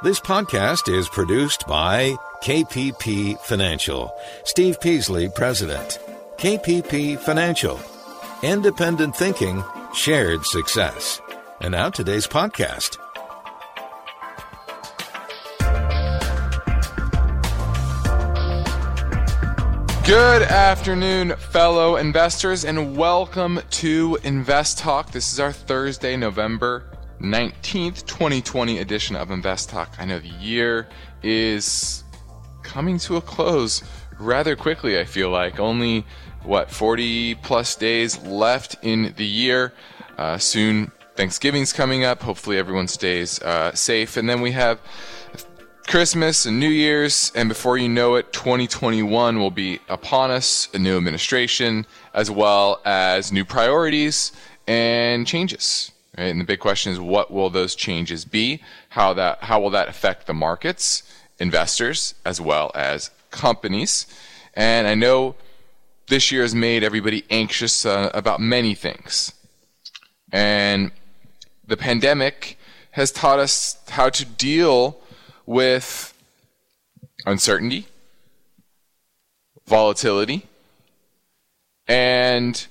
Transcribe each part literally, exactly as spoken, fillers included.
This podcast is produced by K P P Financial. Steve Peasley, President. K P P Financial. Independent thinking, shared success. And now today's podcast. Good afternoon, fellow investors, and welcome to Invest Talk. This is our Thursday, November nineteenth, twenty twenty edition of Invest Talk. I know the year is coming to a close rather quickly, I feel like. Only, what, forty plus days left in the year. Uh, soon Thanksgiving's coming up. Hopefully everyone stays uh, safe. And then we have Christmas and New Year's, and before you know it, twenty twenty-one will be upon us, a new administration, as well as new priorities and changes. Right? And the big question is, what will those changes be? How that how will that affect the markets, investors, as well as companies? And I know this year has made everybody anxious uh, about many things. And the pandemic has taught us how to deal with uncertainty, volatility, and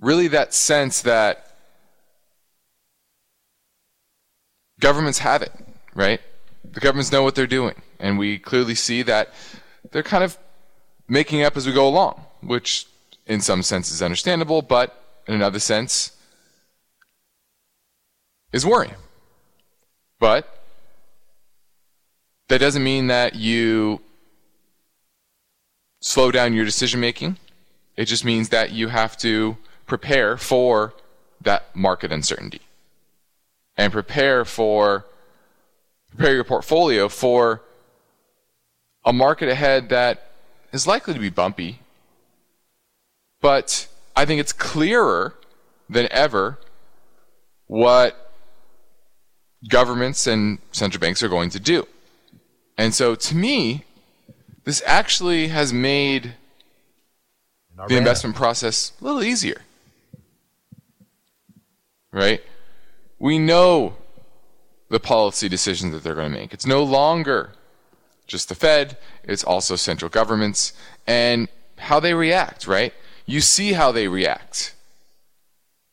really that sense that governments have it, right? The governments know what they're doing, and we clearly see that they're kind of making up as we go along, which in some sense is understandable, but in another sense is worrying. But that doesn't mean that you slow down your decision making. It just means that you have to prepare for that market uncertainty and prepare for prepare your portfolio for a market ahead that is likely to be bumpy. But I think it's clearer than ever what governments and central banks are going to do. And so to me, this actually has made the investment process a little easier. Right? We know the policy decisions that they're going to make. It's no longer just the Fed. It's also central governments and how they react, right? You see how they react.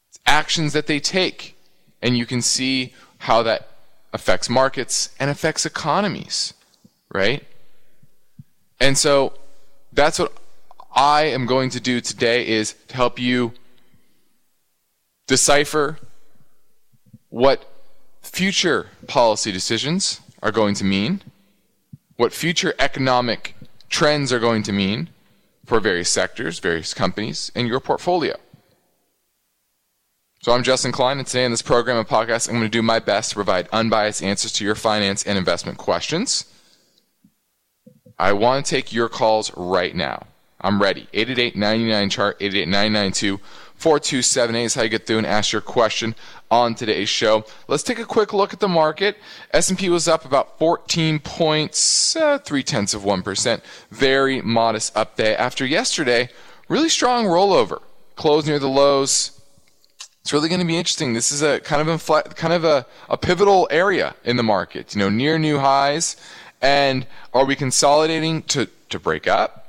It's actions that they take. And you can see how that affects markets and affects economies, right? And so that's what I am going to do today, is to help you decipher what future policy decisions are going to mean, what future economic trends are going to mean for various sectors, various companies, and your portfolio. So I'm Justin Klein, and today in this program and podcast, I'm going to do my best to provide unbiased answers to your finance and investment questions. I want to take your calls right now. I'm ready. eight eight eight, nine nine, C H A R T, eight eight eight, nine nine two, four two seven eight is how you get through and ask your question on today's show. Let's take a quick look at the market. S and P was up about fourteen points, uh, three tenths of one percent. Very modest up day after yesterday. Really strong rollover. Closed near the lows. It's really going to be interesting. This is a kind of a, kind of a, a pivotal area in the market, you know, near new highs. And are we consolidating to, to break up?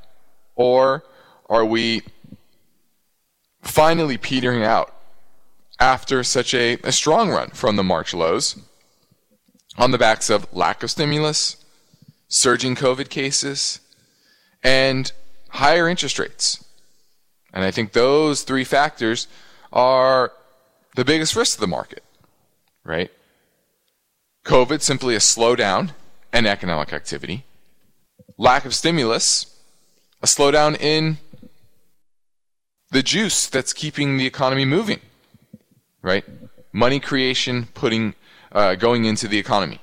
Or are we finally petering out after such a, a strong run from the March lows on the backs of lack of stimulus, surging COVID cases, and higher interest rates? And I think those three factors are the biggest risk of the market, right? COVID, simply a slowdown in economic activity. Lack of stimulus, a slowdown in the juice that's keeping the economy moving, right? Money creation putting uh, going into the economy.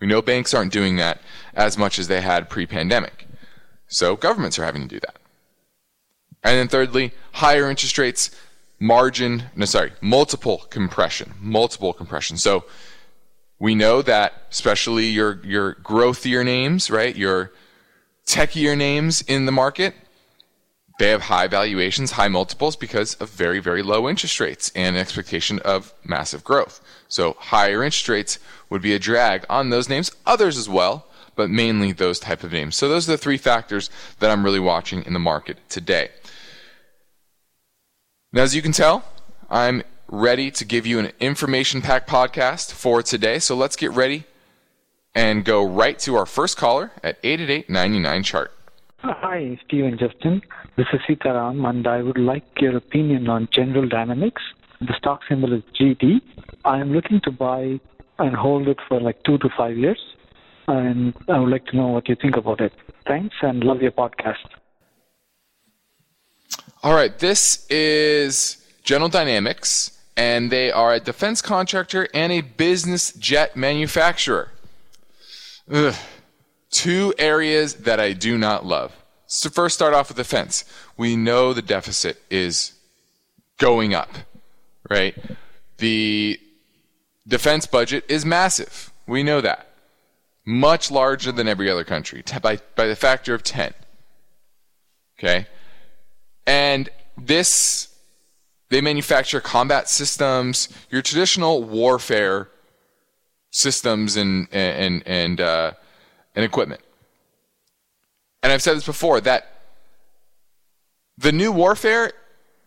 We know banks aren't doing that as much as they had pre-pandemic. So governments are having to do that. And then thirdly, higher interest rates, margin, no, sorry, multiple compression, multiple compression. So we know that especially your, your growthier names, right? Your techier names in the market They have high valuations, high multiples because of very, very low interest rates and an expectation of massive growth. So higher interest rates would be a drag on those names, others as well, but mainly those type of names. So those are the three factors that I'm really watching in the market today. Now, as you can tell, I'm ready to give you an information-packed podcast for today. So let's get ready and go right to our first caller at eight eight eight, nine nine, chart. Hi, Steve and Justin. This is Sitaram, and I would like your opinion on General Dynamics. The stock symbol is G D. I am looking to buy and hold it for like two to five years, and I would like to know what you think about it. Thanks, and love your podcast. All right, this is General Dynamics, and they are a defense contractor and a business jet manufacturer. Ugh. Two areas that I do not love. So first, start off with defense. We know the deficit is going up, right? The defense budget is massive. We know that. Much larger than every other country by, by the factor of ten. Okay? And this, they manufacture combat systems, your traditional warfare systems and, and, and, uh, and equipment. And I've said this before, that the new warfare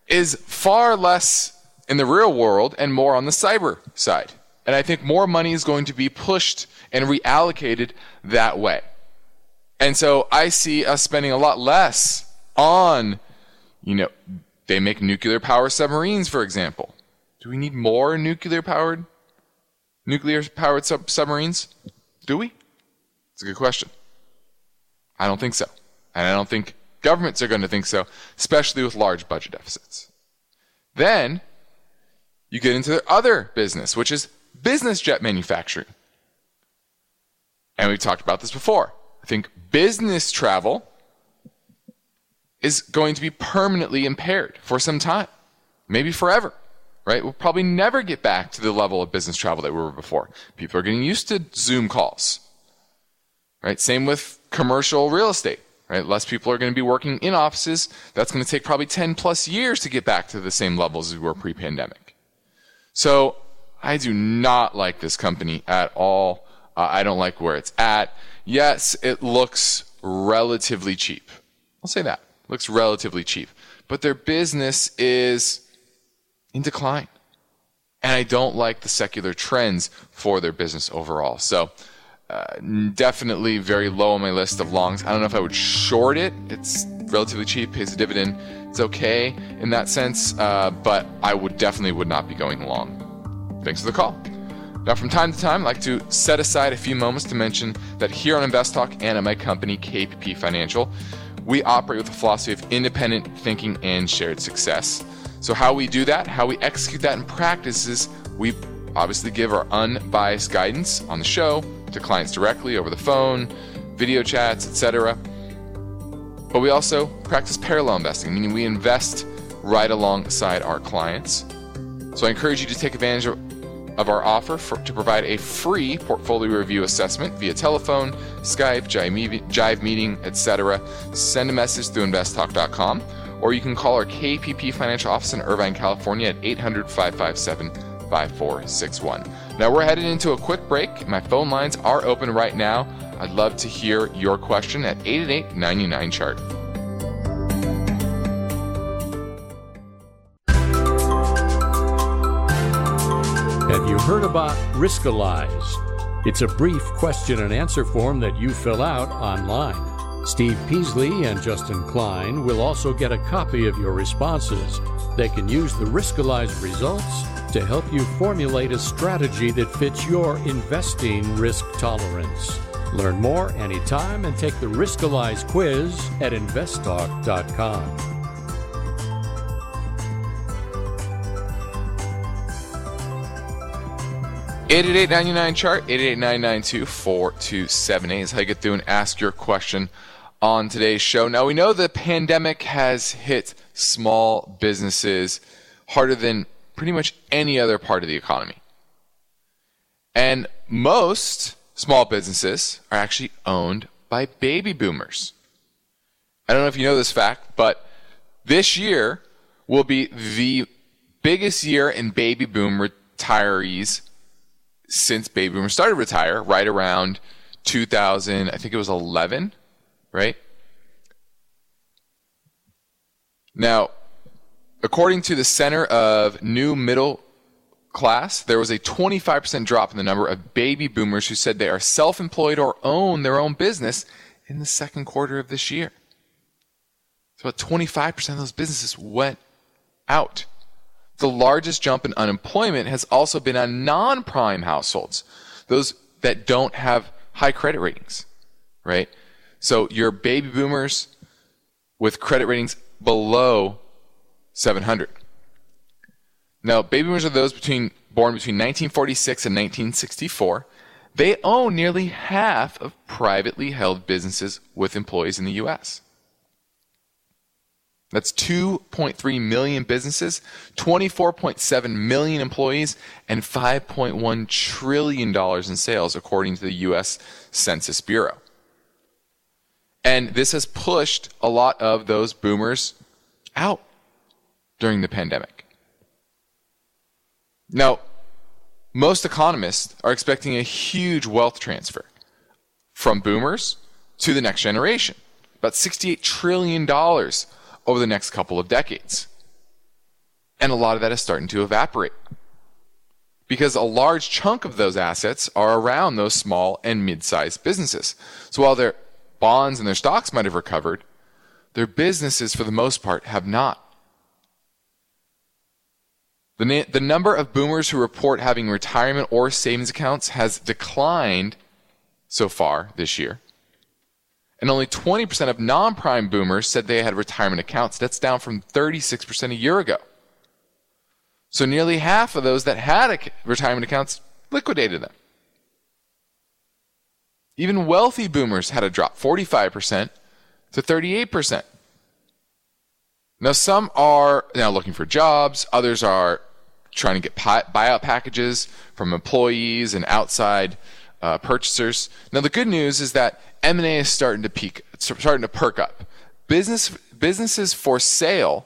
is far less in the real world and more on the cyber side. And I think more money is going to be pushed and reallocated that way. And so I see us spending a lot less on, you know, they make nuclear power submarines, for example. Do we need more nuclear powered nuclear powered sub- submarines? Do we? It's a good question. I don't think so. And I don't think governments are going to think so, especially with large budget deficits. Then you get into the other business, which is business jet manufacturing. And we've talked about this before. I think business travel is going to be permanently impaired for some time, maybe forever, right? We'll probably never get back to the level of business travel that we were before. People are getting used to Zoom calls. Right? Same with commercial real estate. Right? Less people are going to be working in offices. That's going to take probably ten plus years to get back to the same levels as we were pre-pandemic. So I do not like this company at all. Uh, I don't like where it's at. Yes, it looks relatively cheap. I'll say that. It looks relatively cheap. But their business is in decline. And I don't like the secular trends for their business overall. So Uh, definitely very low on my list of longs. I don't know if I would short it. It's relatively cheap, pays a dividend. It's okay in that sense, uh, but I would definitely would not be going long. Thanks for the call. Now, from time to time, I'd like to set aside a few moments to mention that here on Invest Talk and at my company, K P P Financial, we operate with a philosophy of independent thinking and shared success. So how we do that, how we execute that in practice is we obviously give our unbiased guidance on the show, to clients directly over the phone, video chats, et cetera. But we also practice parallel investing, meaning we invest right alongside our clients. So I encourage you to take advantage of, of our offer for, to provide a free portfolio review assessment via telephone, Skype, Jive, Jive Meeting, et cetera. Send a message through invest talk dot com, or you can call our K P P Financial office in Irvine, California at eight hundred, five five seven, five four six one. Now we're headed into a quick break. My phone lines are open right now. I'd love to hear your question at eight eight eight, nine nine, chart. Have you heard about Riskalyze? It's a brief question and answer form that you fill out online. Steve Peasley and Justin Klein will also get a copy of your responses. They can use the Riskalyze results to help you formulate a strategy that fits your investing risk tolerance. Learn more anytime and take the Riskalyze quiz at invest talk dot com. eight eight eight, nine nine, chart, eight eight eight, nine nine two, four two seven eight is how you get through and ask your question on today's show. Now, we know the pandemic has hit small businesses harder than pretty much any other part of the economy. And most small businesses are actually owned by baby boomers. I don't know if you know this fact, but this year will be the biggest year in baby boom retirees since baby boomers started to retire right around two thousand, I think it was eleven, right? Now, according to the Center of New Middle Class, there was a twenty-five percent drop in the number of baby boomers who said they are self-employed or own their own business in the second quarter of this year. So about twenty-five percent of those businesses went out. The largest jump in unemployment has also been on non-prime households, those that don't have high credit ratings, right? So your baby boomers with credit ratings below seven hundred. Now, baby boomers are those between born between nineteen forty-six and nineteen sixty-four. They own nearly half of privately held businesses with employees in the U S. That's two point three million businesses, twenty-four point seven million employees, and five point one trillion dollars in sales, according to the U S Census Bureau. And this has pushed a lot of those boomers out during the pandemic. Now, most economists are expecting a huge wealth transfer from boomers to the next generation, about sixty-eight trillion dollars over the next couple of decades. And a lot of that is starting to evaporate because a large chunk of those assets are around those small and mid-sized businesses. So while their bonds and their stocks might have recovered, their businesses, for the most part, have not. The, na- the number of boomers who report having retirement or savings accounts has declined so far this year. And only twenty percent of non-prime boomers said they had retirement accounts. That's down from thirty-six percent a year ago. So nearly half of those that had ac- retirement accounts liquidated them. Even wealthy boomers had a drop, forty-five percent to thirty-eight percent. Now, some are now looking for jobs. Others are trying to get buyout packages from employees and outside uh, purchasers. Now, the good news is that M and A is starting to peak, starting to perk up. Business businesses for sale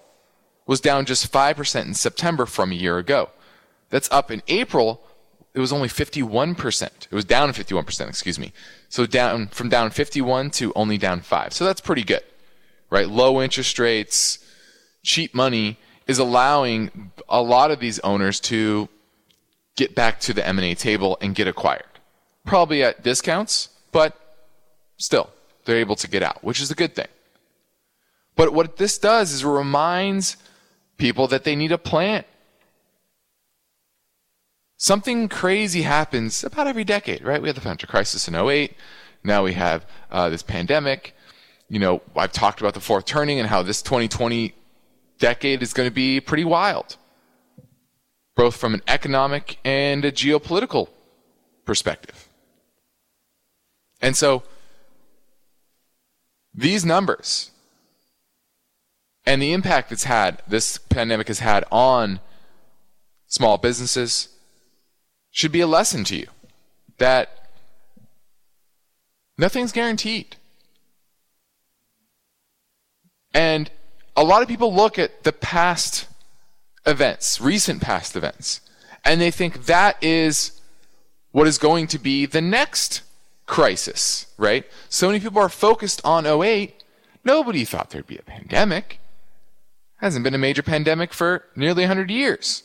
was down just five percent in September from a year ago. That's up in April. It was only fifty-one percent. It was down fifty-one percent, excuse me. So down from down fifty-one to only down five. So that's pretty good, right? Low interest rates, cheap money is allowing a lot of these owners to get back to the M and A table and get acquired. Probably at discounts, but still, they're able to get out, which is a good thing. But what this does is it reminds people that they need a plan. Something crazy happens about every decade, right? We had the financial crisis in oh eight. Now we have uh, this pandemic. You know, I've talked about the fourth turning and how this twenty twenty decade is going to be pretty wild, both from an economic and a geopolitical perspective. And so these numbers and the impact it's had, this pandemic has had on small businesses, should be a lesson to you that nothing's guaranteed. And a lot of people look at the past events, recent past events, and they think that is what is going to be the next crisis, right? So many people are focused on oh eight. Nobody thought there'd be a pandemic. Hasn't been a major pandemic for nearly one hundred years.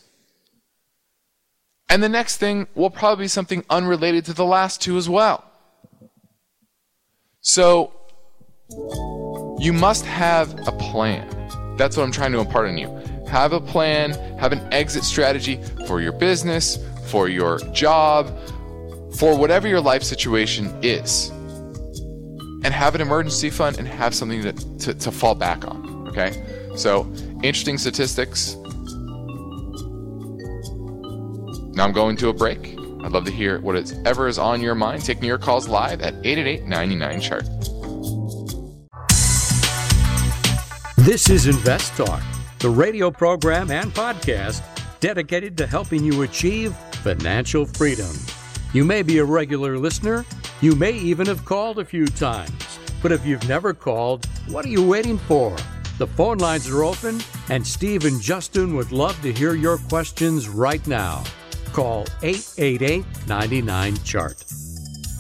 And the next thing will probably be something unrelated to the last two as well. So you must have a plan. That's what I'm trying to impart on you. Have a plan, have an exit strategy for your business, for your job, for whatever your life situation is. And have an emergency fund and have something to, to, to fall back on, okay? So interesting statistics. Now I'm going to a break. I'd love to hear whatever is on your mind. Taking your calls live at eight eight eight, nine nine, chart. This is Invest Talk, the radio program and podcast dedicated to helping you achieve financial freedom. You may be a regular listener. You may even have called a few times. But if you've never called, what are you waiting for? The phone lines are open, and Steve and Justin would love to hear your questions right now. Call eight eight eight, nine nine, C H A R T.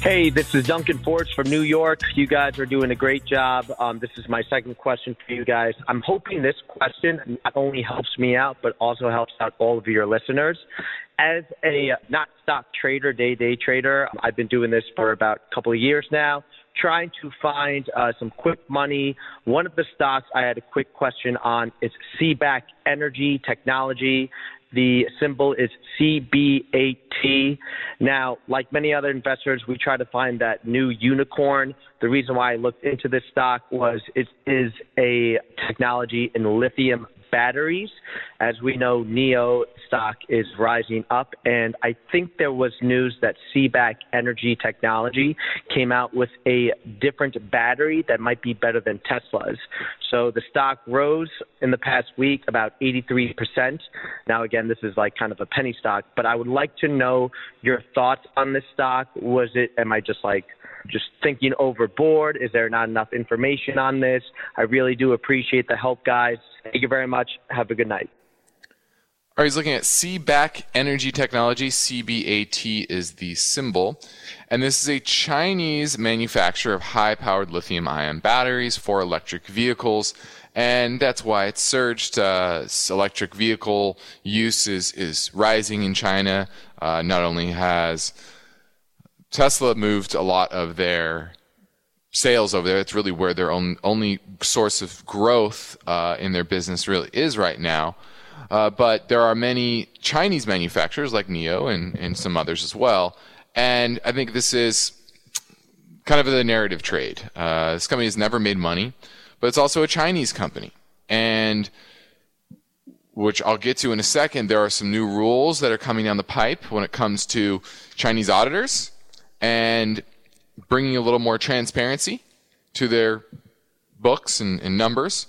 Hey, this is Duncan Forbes from New York. You guys are doing a great job. Um, this is my second question for you guys. I'm hoping this question not only helps me out, but also helps out all of your listeners. As a not-stop trader, day-day trader, I've been doing this for about a couple of years now, trying to find uh, some quick money. One of the stocks I had a quick question on is C B A K Energy Technology. The symbol is C B A T. Now, like many other investors, we try to find that new unicorn. The reason why I looked into this stock was it is a technology in lithium batteries. As we know, N I O stock is rising up, and I think there was news that C B A K Energy Technology came out with a different battery that might be better than Tesla's. So the stock rose in the past week about eighty-three percent. Now, again, this is like kind of a penny stock, but I would like to know your thoughts on this stock. Was it, am I just like, just thinking overboard? Is there not enough information on this? I really do appreciate the help, guys. Thank you very much. Have a good night. All right, he's looking at C B A K Energy Technology. C B A T is the symbol. And this is a Chinese manufacturer of high-powered lithium-ion batteries for electric vehicles. And that's why it's surged. Uh, electric vehicle use is, is rising in China. Uh, not only has Tesla moved a lot of their sales over there. It's really where their own, only source of growth uh, in their business really is right now. Uh, but there are many Chinese manufacturers like N I O and, and some others as well. And I think this is kind of a narrative trade. Uh, this company has never made money, but it's also a Chinese company. And which I'll get to in a second, there are some new rules that are coming down the pipe when it comes to Chinese auditors and bringing a little more transparency to their books and, and numbers.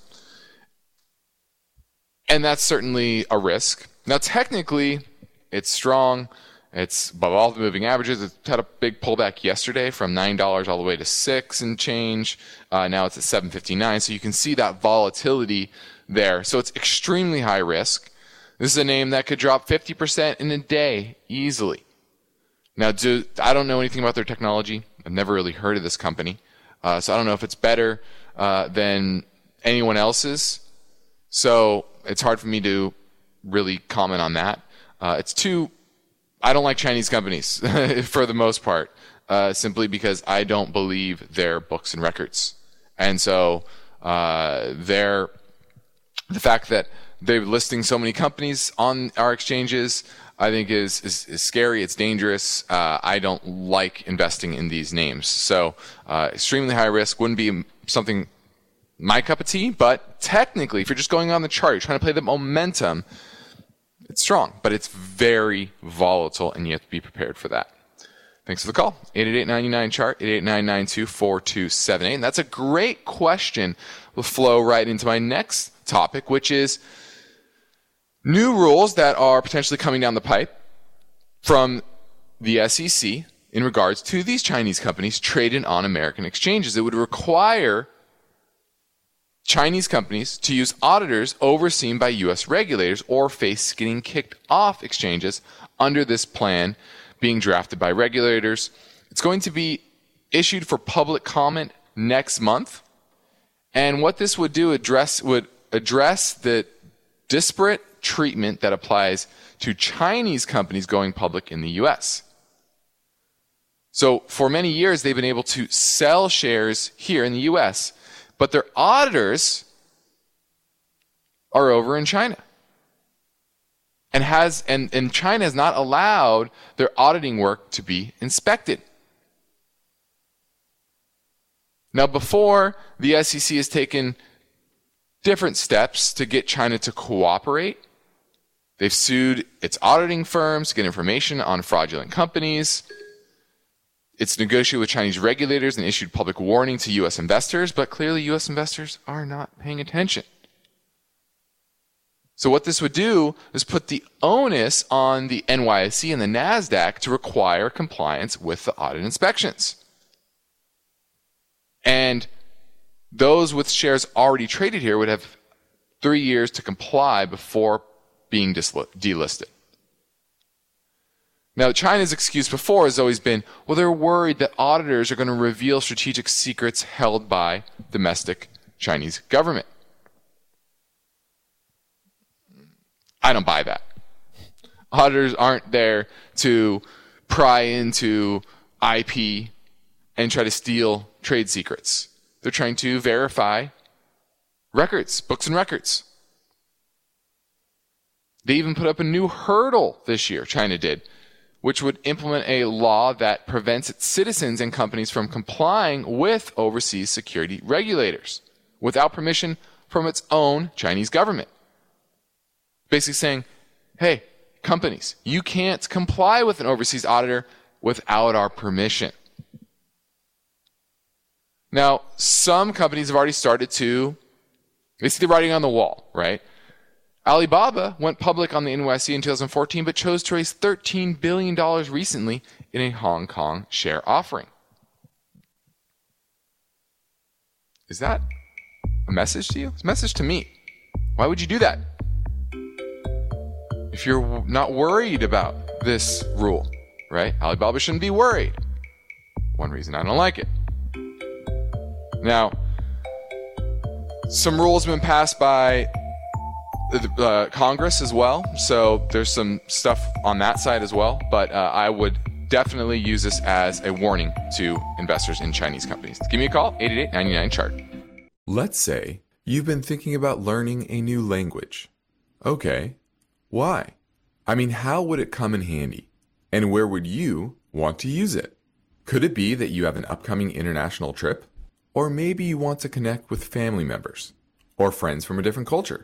And that's certainly a risk. Now, technically, it's strong. It's above all the moving averages. It had a big pullback yesterday from nine dollars all the way to six and change. Uh, now it's at seven fifty-nine. So you can see that volatility there. So it's extremely high risk. This is a name that could drop fifty percent in a day easily. Now, do, I don't know anything about their technology. I've never really heard of this company. Uh, so I don't know if it's better uh, than anyone else's. So it's hard for me to really comment on that. Uh, it's too... I don't like Chinese companies for the most part, uh, simply because I don't believe their books and records. And so uh, their, the fact that they're listing so many companies on our exchanges, I think is, is, is scary. It's dangerous. Uh, I don't like investing in these names. So uh, extremely high risk. Wouldn't be something my cup of tea, but technically, if you're just going on the chart, you're trying to play the momentum, it's strong, but it's very volatile, and you have to be prepared for that. Thanks for the call. eight eight eight, nine nine, C H A R T, eight eight eight, nine nine two, four two seven eight. And that's a great question. We'll flow right into my next topic, which is new rules that are potentially coming down the pipe from the S E C in regards to these Chinese companies trading on American exchanges. It would require Chinese companies to use auditors overseen by U S regulators or face getting kicked off exchanges under this plan being drafted by regulators. It's going to be issued for public comment next month. And what this would do address would address the disparate treatment that applies to Chinese companies going public in the U S. So for many years, they've been able to sell shares here in the U S, but their auditors are over in China. And has and, and China has not allowed their auditing work to be inspected. Now, before, the S E C has taken different steps to get China to cooperate. They've sued its auditing firms to get information on fraudulent companies. It's negotiated with Chinese regulators and issued public warning to U S investors, but clearly U S investors are not paying attention. So what this would do is put the onus on the N Y S E and the NASDAQ to require compliance with the audit inspections. And those with shares already traded here would have three years to comply before being delisted. Now, China's excuse before has always been, well, they're worried that auditors are going to reveal strategic secrets held by domestic Chinese government. I don't buy that. Auditors aren't there to pry into I P and try to steal trade secrets. They're trying to verify records, books and records. They even put up a new hurdle this year, China did, which would implement a law that prevents its citizens and companies from complying with overseas security regulators without permission from its own Chinese government. Basically saying, hey, companies, you can't comply with an overseas auditor without our permission. Now, some companies have already started to, they see the writing on the wall, right? Alibaba went public on the N Y S E in two thousand fourteen, but chose to raise thirteen billion dollars recently in a Hong Kong share offering. Is that a message to you? It's a message to me. Why would you do that? If you're not worried about this rule, right? Alibaba shouldn't be worried. One reason I don't like it. Now, some rules have been passed by Uh, Congress as well, so there's some stuff on that side as well, but uh, I would definitely use this as a warning to investors in Chinese companies. Give me a call, eight eight eight, nine nine, C H A R T. Let's say you've been thinking about learning a new language. Okay, why? I mean, how would it come in handy? And where would you want to use it? Could it be that you have an upcoming international trip? Or maybe you want to connect with family members or friends from a different culture?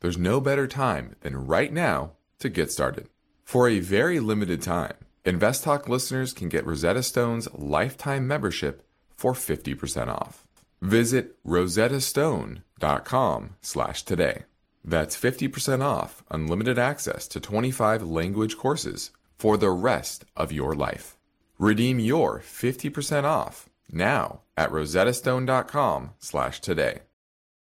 There's no better time than right now to get started. For a very limited time, Invest Talk listeners can get Rosetta Stone's lifetime membership for fifty percent off. Visit rosettastone.com slash today. That's fifty percent off unlimited access to twenty-five language courses for the rest of your life. Redeem your fifty percent off now at rosettastone.com slash today.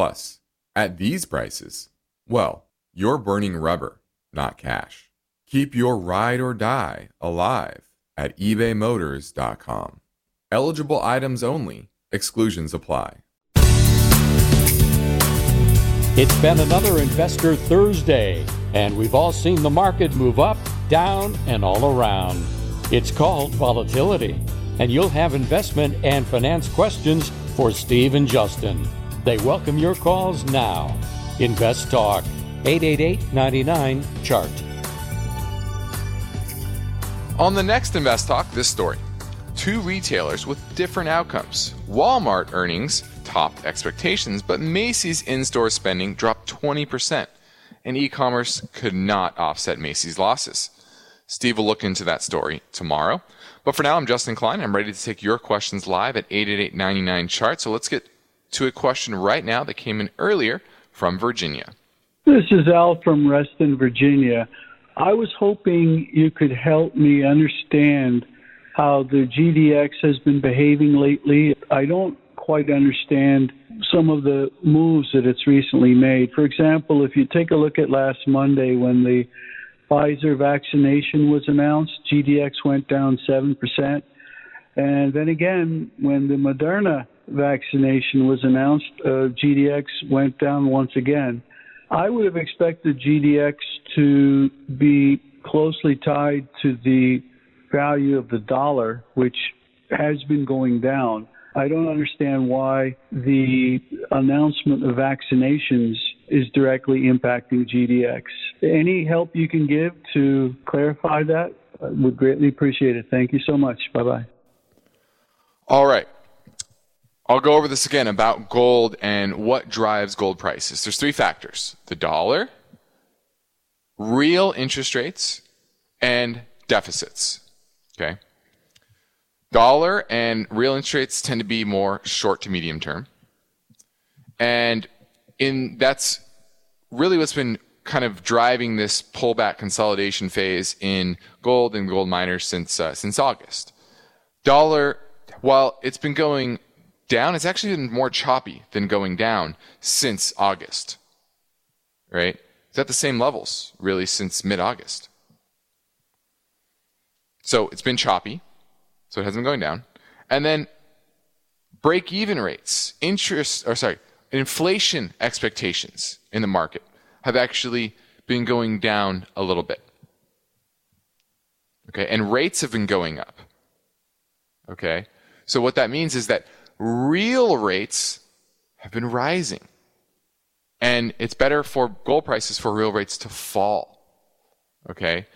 Plus, at these prices, well, you're burning rubber, not cash. Keep your ride or die alive at ebay motors dot com. Eligible items only. Exclusions apply. It's been another Investor Thursday, and we've all seen the market move up, down, and all around. It's called volatility, and you'll have investment and finance questions for Steve and Justin. They welcome your calls now. Invest Talk, eight eight eight, nine nine, C H A R T. On the next Invest Talk, this story. Two retailers with different outcomes. Walmart earnings topped expectations, but Macy's in-store spending dropped twenty percent, and e-commerce could not offset Macy's losses. Steve will look into that story tomorrow. But for now, I'm Justin Klein. I'm ready to take your questions live at eight eight eight, nine nine, C H A R T. So let's get to a question right now that came in earlier from Virginia. This is Al from Reston, Virginia. I was hoping you could help me understand how the G D X has been behaving lately. I don't quite understand some of the moves that it's recently made. For example, if you take a look at last Monday when the Pfizer vaccination was announced, G D X went down seven percent. And then again, when the Moderna vaccination was announced, uh, G D X went down once again. I would have expected G D X to be closely tied to the value of the dollar, which has been going down. I don't understand why the announcement of vaccinations is directly impacting G D X. Any help you can give to clarify that would greatly appreciate it. Thank you so much. Bye-bye. All right. I'll go over this again about gold and what drives gold prices. There's three factors: the dollar, real interest rates, and deficits. Okay. Dollar and real interest rates tend to be more short to medium term. And in that's really what's been kind of driving this pullback consolidation phase in gold and gold miners since uh, since August. Dollar, while it's been going down, it's actually been more choppy than going down since August, right? It's at the same levels, really, since mid-August. So it's been choppy, so it hasn't been going down. And then break-even rates, interest, or sorry, inflation expectations in the market have actually been going down a little bit. Okay, and rates have been going up. Okay, so what that means is that real rates have been rising, and it's better for gold prices for real rates to fall. Okay,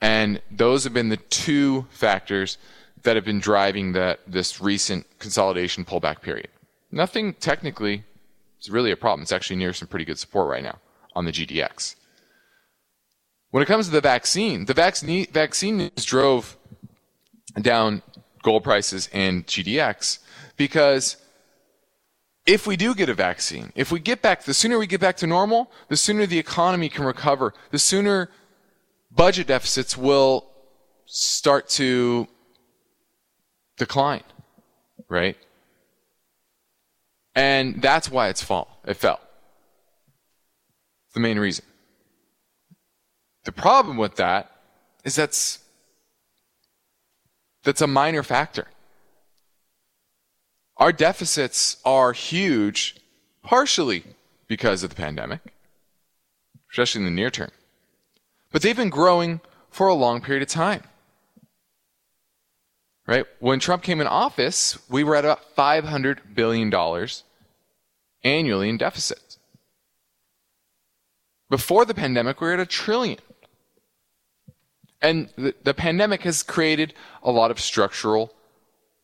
and those have been the two factors that have been driving that this recent consolidation pullback period. Nothing technically is really a problem. It's actually near some pretty good support right now on the G D X. When it comes to the vaccine, the vaccine vaccine news drove down gold prices and G D X. Because if we do get a vaccine, if we get back, the sooner we get back to normal, the sooner the economy can recover, the sooner budget deficits will start to decline, right? And that's why it's fall. It fell. It's the main reason. The problem with that is that's that's a minor factor. Our deficits are huge, partially because of the pandemic, especially in the near term. But they've been growing for a long period of time. Right? When Trump came in office, we were at about five hundred billion dollars annually in deficits. Before the pandemic, we were at a trillion. And the, the pandemic has created a lot of structural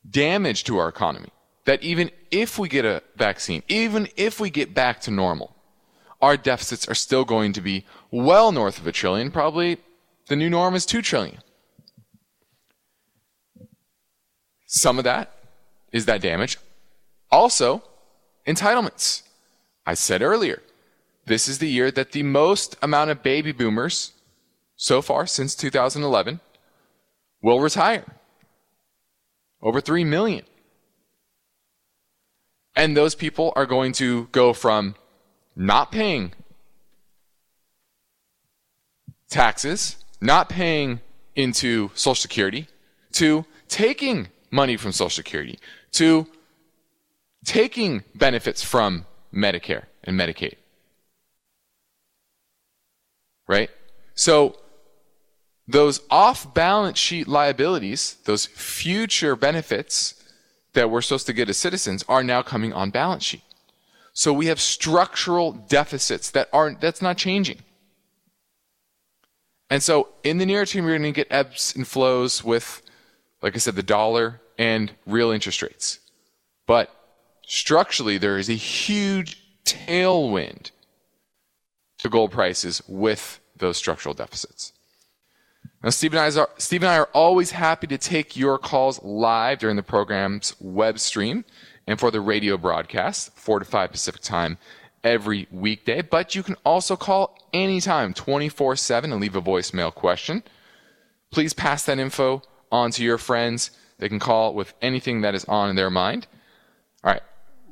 damage to our economy. That even if we get a vaccine, even if we get back to normal, our deficits are still going to be well north of a trillion. Probably the new norm is two trillion. Some of that is that damage. Also, entitlements. I said earlier, this is the year that the most amount of baby boomers so far since two thousand eleven will retire. Over three million. And those people are going to go from not paying taxes, not paying into Social Security, to taking money from Social Security, to taking benefits from Medicare and Medicaid. Right? So those off-balance sheet liabilities, those future benefits that we're supposed to get as citizens, are now coming on balance sheet. So we have structural deficits that aren't, that's not changing. And so in the near term, you're going to get ebbs and flows with, like I said, the dollar and real interest rates. But structurally, there is a huge tailwind to gold prices with those structural deficits. Now, Steve and I are, Steve and I are always happy to take your calls live during the program's web stream and for the radio broadcast, four to five Pacific time every weekday. But you can also call anytime, twenty-four seven, and leave a voicemail question. Please pass that info on to your friends. They can call with anything that is on in their mind. All right,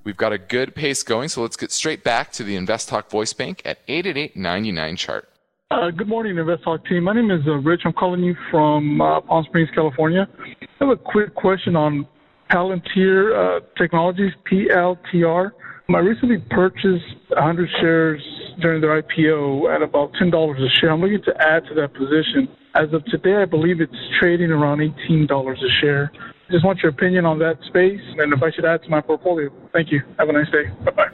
we've got a good pace going, so let's get straight back to the Invest Talk Voice Bank at eight eight eight, nine nine, chart. Uh, good morning, Invest Talk team. My name is uh, Rich. I'm calling you from uh, Palm Springs, California. I have a quick question on Palantir uh, Technologies, P L T R. I recently purchased one hundred shares during their I P O at about ten dollars a share. I'm looking to add to that position. As of today, I believe it's trading around eighteen dollars a share. Just want your opinion on that space and if I should add to my portfolio. Thank you. Have a nice day. Bye-bye.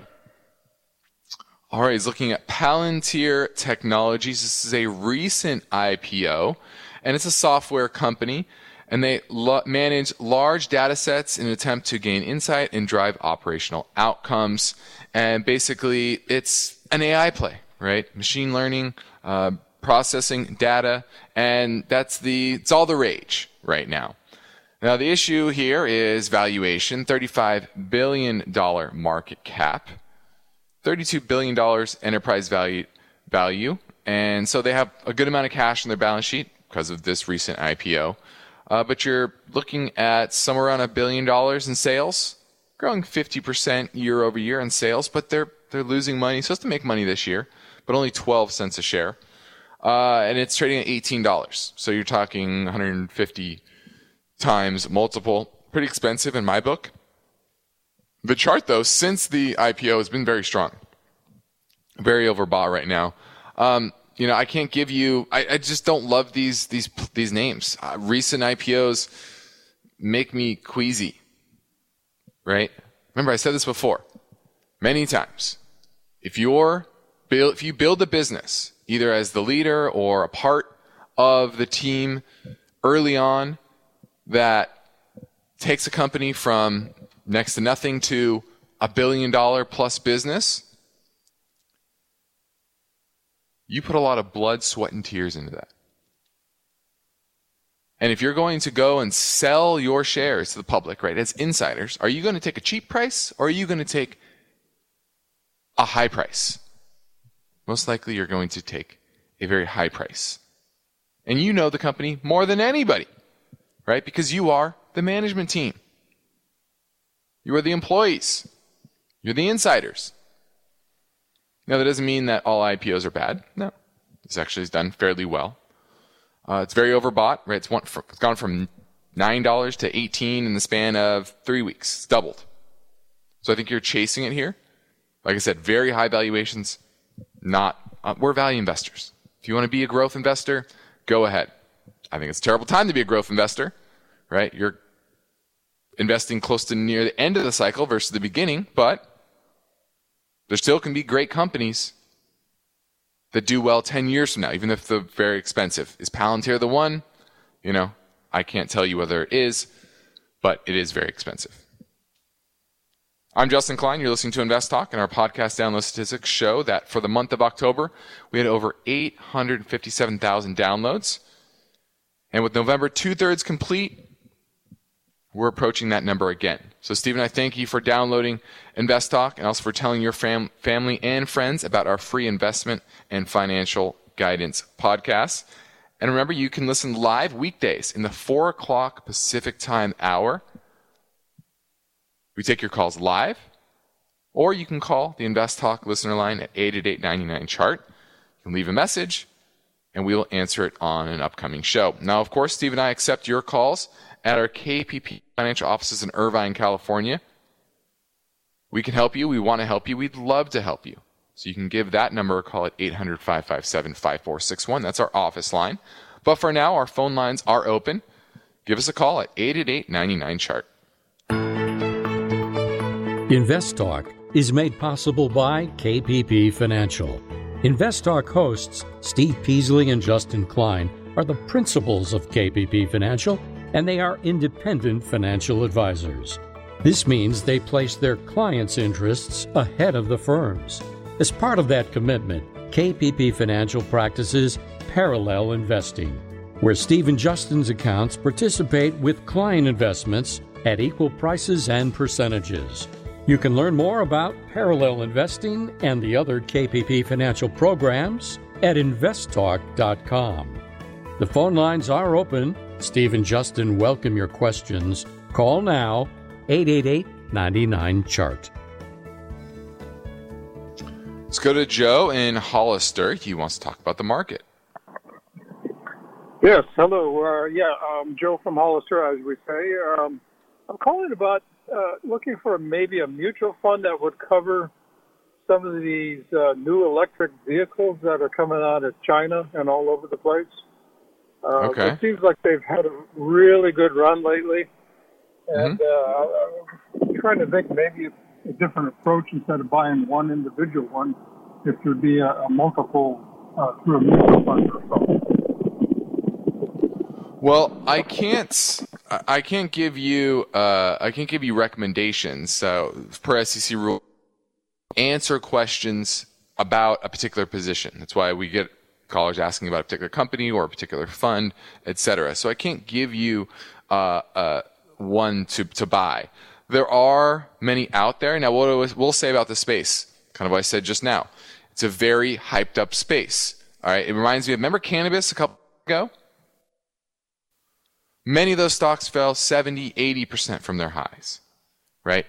All right, he's looking at Palantir Technologies. This is a recent I P O, and it's a software company, and they lo- manage large data sets in an attempt to gain insight and drive operational outcomes. And basically, it's an A I play, right? Machine learning, uh, processing data, and that's the it's all the rage right now. Now, the issue here is valuation, thirty-five billion dollars market cap. thirty-two billion dollars enterprise value, value, and so they have a good amount of cash on their balance sheet because of this recent I P O. Uh, but you're looking at somewhere around a billion dollars in sales, growing fifty percent year over year in sales, but they're they're losing money. Supposed to make money this year, but only twelve cents a share, uh, and it's trading at eighteen dollars. So you're talking one hundred fifty times multiple. Pretty expensive in my book. The chart, though, since the I P O has been very strong, very overbought right now. Um, you know, I can't give you. I, I just don't love these these these names. Uh, recent I P Os make me queasy, right? Remember, I said this before many times. If you're if you build a business either as the leader or a part of the team early on that takes a company from next to nothing to a billion dollar plus business, you put a lot of blood, sweat, and tears into that. And if you're going to go and sell your shares to the public, right, as insiders, are you going to take a cheap price or are you going to take a high price? Most likely you're going to take a very high price. And you know the company more than anybody, right? Because you are the management team. You are the employees. You're the insiders. Now, that doesn't mean that all I P Os are bad. No. This actually is done fairly well. Uh, it's very overbought, right? It's, one from, it's gone from nine dollars to eighteen dollars in the span of three weeks. It's doubled. So I think you're chasing it here. Like I said, very high valuations. Not uh, we're value investors. If you want to be a growth investor, go ahead. I think it's a terrible time to be a growth investor, right? You're investing close to near the end of the cycle versus the beginning, but there still can be great companies that do well ten years from now, even if they're very expensive. Is Palantir the one? You know, I can't tell you whether it is, but it is very expensive. I'm Justin Klein. You're listening to Invest Talk, and our podcast download statistics show that for the month of October, we had over eight hundred fifty-seven thousand downloads. And with November two-thirds complete, we're approaching that number again. So, Steve and I thank you for downloading Invest Talk and also for telling your fam- family and friends about our free investment and financial guidance podcast. And remember, you can listen live weekdays in the four o'clock Pacific time hour. We take your calls live, or you can call the Invest Talk listener line at eight eight eight, nine nine, chart. You can leave a message, and we will answer it on an upcoming show. Now, of course, Steve and I accept your calls at our K P P Financial offices in Irvine, California. We can help you. We want to help you. We'd love to help you. So you can give that number a call at eight hundred, five five seven, five four six one. That's our office line. But for now, our phone lines are open. Give us a call at eight eight eight, nine nine, chart. Invest Talk is made possible by K P P Financial. Invest Talk hosts Steve Peasley and Justin Klein are the principals of K P P Financial, and they are independent financial advisors. This means they place their clients' interests ahead of the firm's. As part of that commitment, K P P Financial practices parallel investing, where Steve and Justin's accounts participate with client investments at equal prices and percentages. You can learn more about parallel investing and the other K P P Financial programs at invest talk dot com. The phone lines are open. Steve and Justin welcome your questions. Call now, eight eight eight, nine nine, chart. Let's go to Joe in Hollister. He wants to talk about the market. Yes, hello. Uh, yeah, um, Joe from Hollister, as we say. Um, I'm calling about uh, looking for maybe a mutual fund that would cover some of these uh, new electric vehicles that are coming out of China and all over the place. Uh, okay. It seems like they've had a really good run lately, and mm-hmm. uh, I'm trying to think maybe a different approach instead of buying one individual one, if there'd be a, a multiple uh, through a mutual fund or something. Well, I can't. I can't give you. Uh, I can't give you recommendations. So per S E C rule, answer questions about a particular position. That's why we get callers asking about a particular company or a particular fund, et cetera. So I can't give you uh, uh, one to, to buy. There are many out there. Now, what we'll say about the space, kind of what I said just now, it's a very hyped up space. All right. It reminds me of, remember cannabis a couple ago? Many of those stocks fell seventy, eighty percent from their highs, right?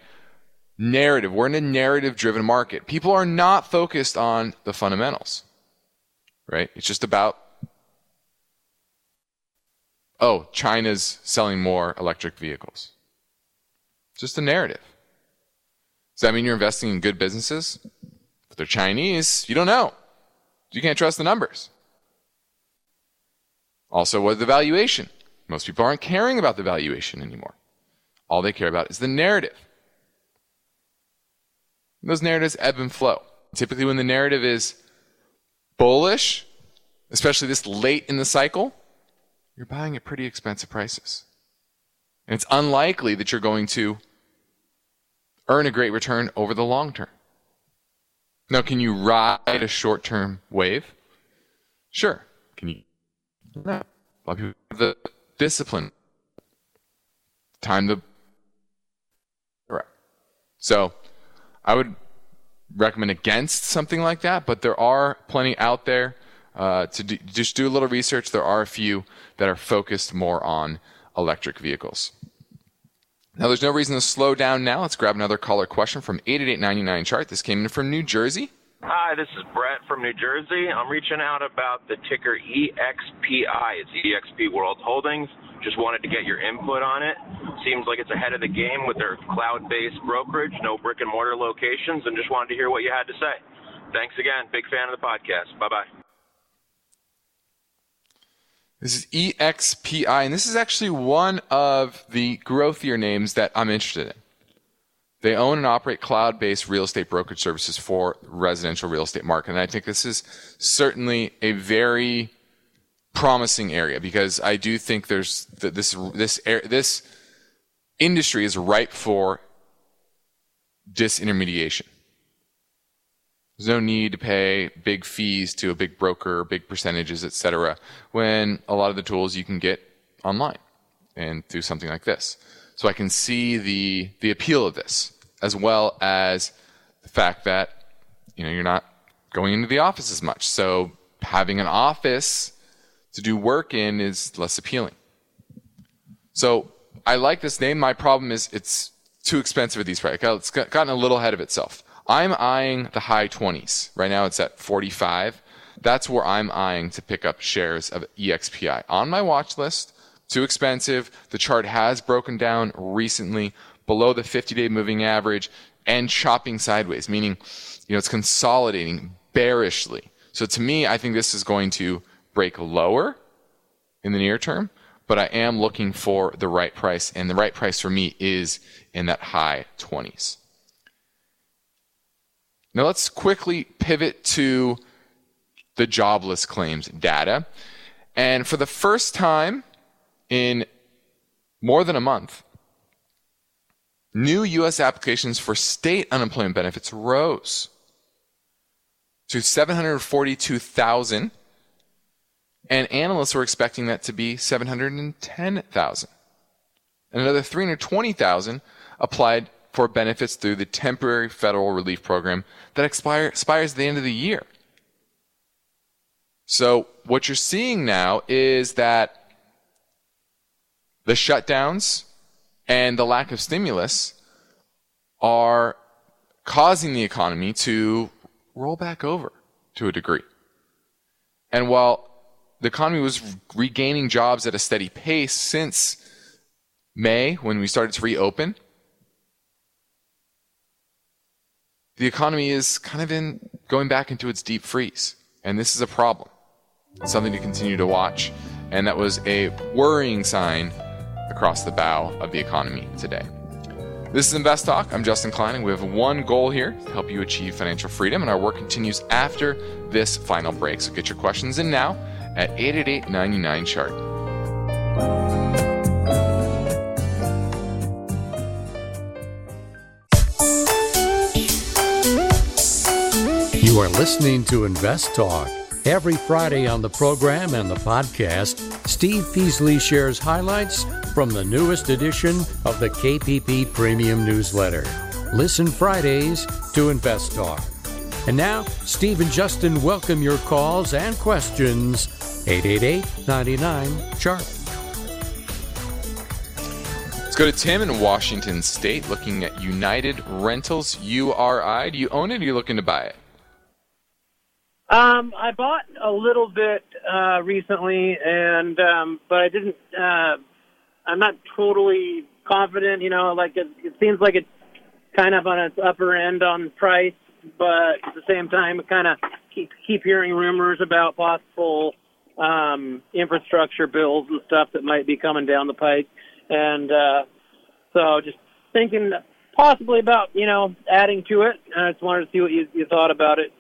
Narrative. We're in a narrative driven market. People are not focused on the fundamentals. Right? It's just about, oh, China's selling more electric vehicles. Just a narrative. Does that mean you're investing in good businesses? If they're Chinese, you don't know. You can't trust the numbers. Also, what's the valuation? Most people aren't caring about the valuation anymore. All they care about is the narrative. And those narratives ebb and flow. Typically, when the narrative is bullish, especially this late in the cycle, you're buying at pretty expensive prices. And it's unlikely that you're going to earn a great return over the long term. Now, can you ride a short-term wave? Sure. Can you? No. A lot of people have the discipline. Time to... All right. So, I would recommend against something like that, but there are plenty out there uh, to do, just do a little research. There are a few that are focused more on electric vehicles. Now, there's no reason to slow down now. Let's grab another caller question from eight eight eight, nine nine, chart. This came in from New Jersey. Hi, this is Brett from New Jersey. I'm reaching out about the ticker E X P I. It's E X P World Holdings. Just wanted to get your input on it. Seems like it's ahead of the game with their cloud-based brokerage, no brick-and-mortar locations, and just wanted to hear what you had to say. Thanks again. Big fan of the podcast. Bye-bye. This is E X P I, and this is actually one of the growthier names that I'm interested in. They own and operate cloud-based real estate brokerage services for residential real estate market. And I think this is certainly a very promising area, because I do think there's the, this this this industry is ripe for disintermediation. There's no need to pay big fees to a big broker, big percentages, et cetera, when a lot of the tools you can get online and through something like this. So I can see the the appeal of this, as well as the fact that, you know, you're not going into the office as much. So having an office to do work in is less appealing. So I like this name. My problem is it's too expensive at these prices. It's gotten a little ahead of itself. I'm eyeing the high twenties. Right now it's at forty-five. That's where I'm eyeing to pick up shares of E X P I. On my watch list, too expensive. The chart has broken down recently below the fifty-day moving average and chopping sideways, meaning, you know, it's consolidating bearishly. So to me, I think this is going to break lower in the near term, but I am looking for the right price, and the right price for me is in that high twenties. Now let's quickly pivot to the jobless claims data. And for the first time in more than a month, new U S applications for state unemployment benefits rose to seven hundred forty-two thousand, and analysts were expecting that to be seven hundred ten thousand. And another three hundred twenty thousand applied for benefits through the temporary federal relief program that expire, expires at the end of the year. So what you're seeing now is that the shutdowns and the lack of stimulus are causing the economy to roll back over to a degree. And while the economy was regaining jobs at a steady pace since May, when we started to reopen, the economy is kind of in going back into its deep freeze. And this is a problem. It's something to continue to watch. And that was a worrying sign across the bow of the economy today. This is Invest Talk. I'm Justin Klein, and we have one goal here to help you achieve financial freedom. And our work continues after this final break. So get your questions in now at eight eight eight, nine nine, C H A R T. You are listening to Invest Talk. Every Friday on the program and the podcast, Steve Peasley shares highlights from the newest edition of the K P P Premium Newsletter. Listen Fridays to Invest Talk. And now, Steve and Justin welcome your calls and questions. eight eight eight, nine nine, C H A R T. Let's go to Tim in Washington State looking at United Rentals, U R I. Do you own it or are you looking to buy it? Um, I bought a little bit uh, recently, and um, but I didn't. Uh, I'm not totally confident. You know, like it, it seems like it's kind of on its upper end on price, but at the same time, kind of keep keep hearing rumors about possible um, infrastructure bills and stuff that might be coming down the pike, and uh, so just thinking possibly about you know adding to it. And I just wanted to see what you, you thought about it.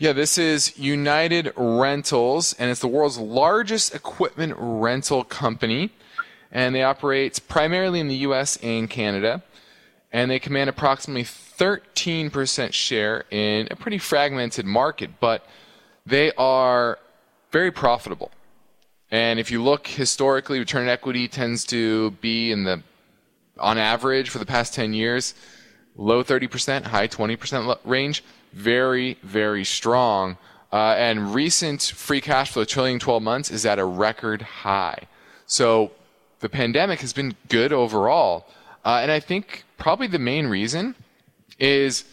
Yeah, this is United Rentals, and it's the world's largest equipment rental company, and they operate primarily in the U S and Canada, and they command approximately thirteen percent share in a pretty fragmented market, but they are very profitable. And if you look historically, return on equity tends to be in the, on average for the past ten years, low thirty percent, high twenty percent range. Very, very strong. Uh, and recent free cash flow, trailing twelve months, is at a record high. So the pandemic has been good overall. Uh, and I think probably the main reason is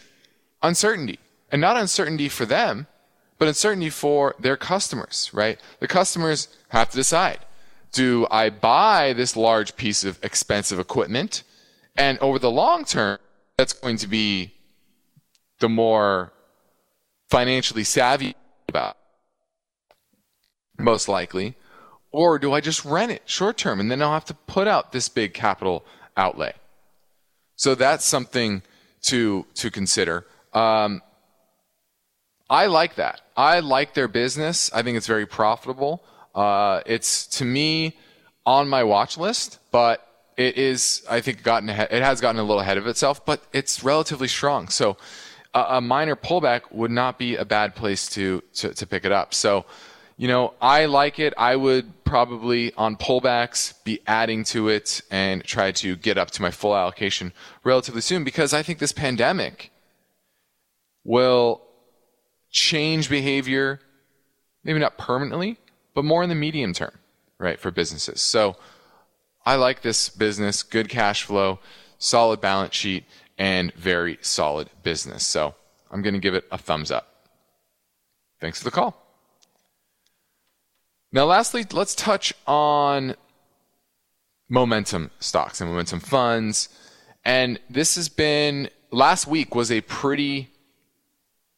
uncertainty. And not uncertainty for them, but uncertainty for their customers, right? The customers have to decide, do I buy this large piece of expensive equipment? And over the long term, that's going to be the more financially savvy about, most likely, or do I just rent it short term and then I'll have to put out this big capital outlay? So that's something to to consider. Um, I like that. I like their business. I think it's very profitable. Uh, it's to me on my watch list, but it is. I think gotten ahead, it has gotten a little ahead of itself, but it's relatively strong. So a minor pullback would not be a bad place to, to to pick it up. So, you know, I like it. I would probably, on pullbacks, be adding to it and try to get up to my full allocation relatively soon, because I think this pandemic will change behavior, maybe not permanently, but more in the medium term, right, for businesses. So I like this business, good cash flow, solid balance sheet, and very solid business. So I'm going to give it a thumbs up. Thanks for the call. Now, lastly, let's touch on momentum stocks and momentum funds. And this has been, last week was a pretty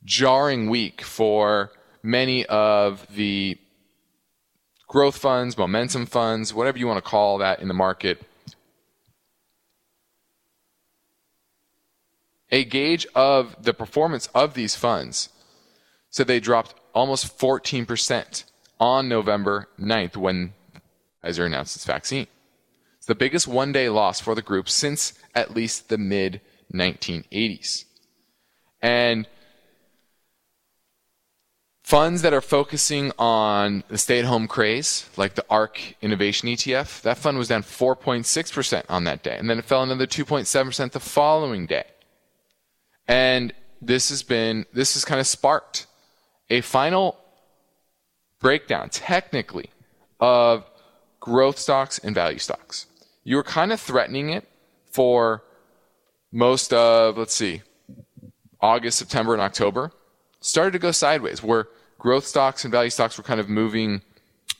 jarring week for many of the growth funds, momentum funds, whatever you want to call that in the market. A gauge of the performance of these funds said they dropped almost fourteen percent on November ninth when Pfizer announced its vaccine. It's the biggest one-day loss for the group since at least the mid nineteen eighties. And funds that are focusing on the stay-at-home craze, like the ARK Innovation E T F, that fund was down four point six percent on that day. And then it fell another two point seven percent the following day. And this has been, this has kind of sparked a final breakdown, technically, of growth stocks and value stocks. You were kind of threatening it for most of, let's see, August, September, and October. Started to go sideways, where growth stocks and value stocks were kind of moving.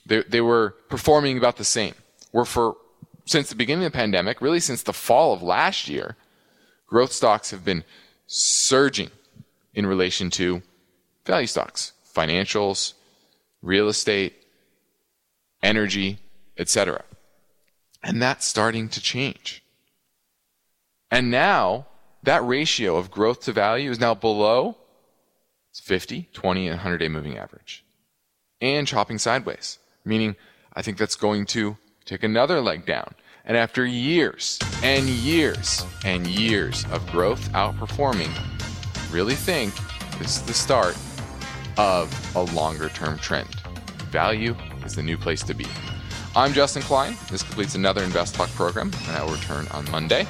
They, they were performing about the same. Where for since the beginning of the pandemic, really since the fall of last year, growth stocks have been surging in relation to value stocks, financials, real estate, energy, et cetera. And that's starting to change. And now that ratio of growth to value is now below fifty, twenty, and one hundred-day moving average, and chopping sideways, meaning I think that's going to take another leg down. And after years and years and years of growth outperforming, I really think this is the start of a longer-term trend. Value is the new place to be. I'm Justin Klein. This completes another Invest Talk program, and I will return on Monday.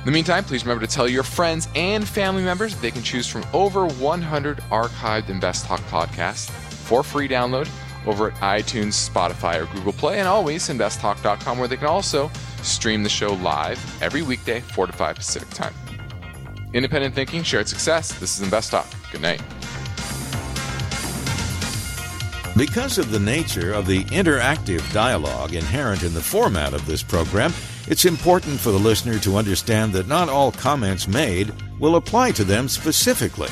In the meantime, please remember to tell your friends and family members they can choose from over one hundred archived Invest Talk podcasts for free download over at iTunes, Spotify, or Google Play, and always invest talk dot com, where they can also stream the show live every weekday, four to five Pacific time. Independent thinking, shared success. This is Invest Talk. Good night. Because of the nature of the interactive dialogue inherent in the format of this program, it's important for the listener to understand that not all comments made will apply to them specifically.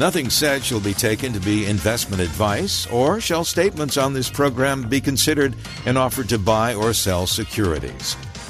Nothing said shall be taken to be investment advice, or shall statements on this program be considered an offer to buy or sell securities.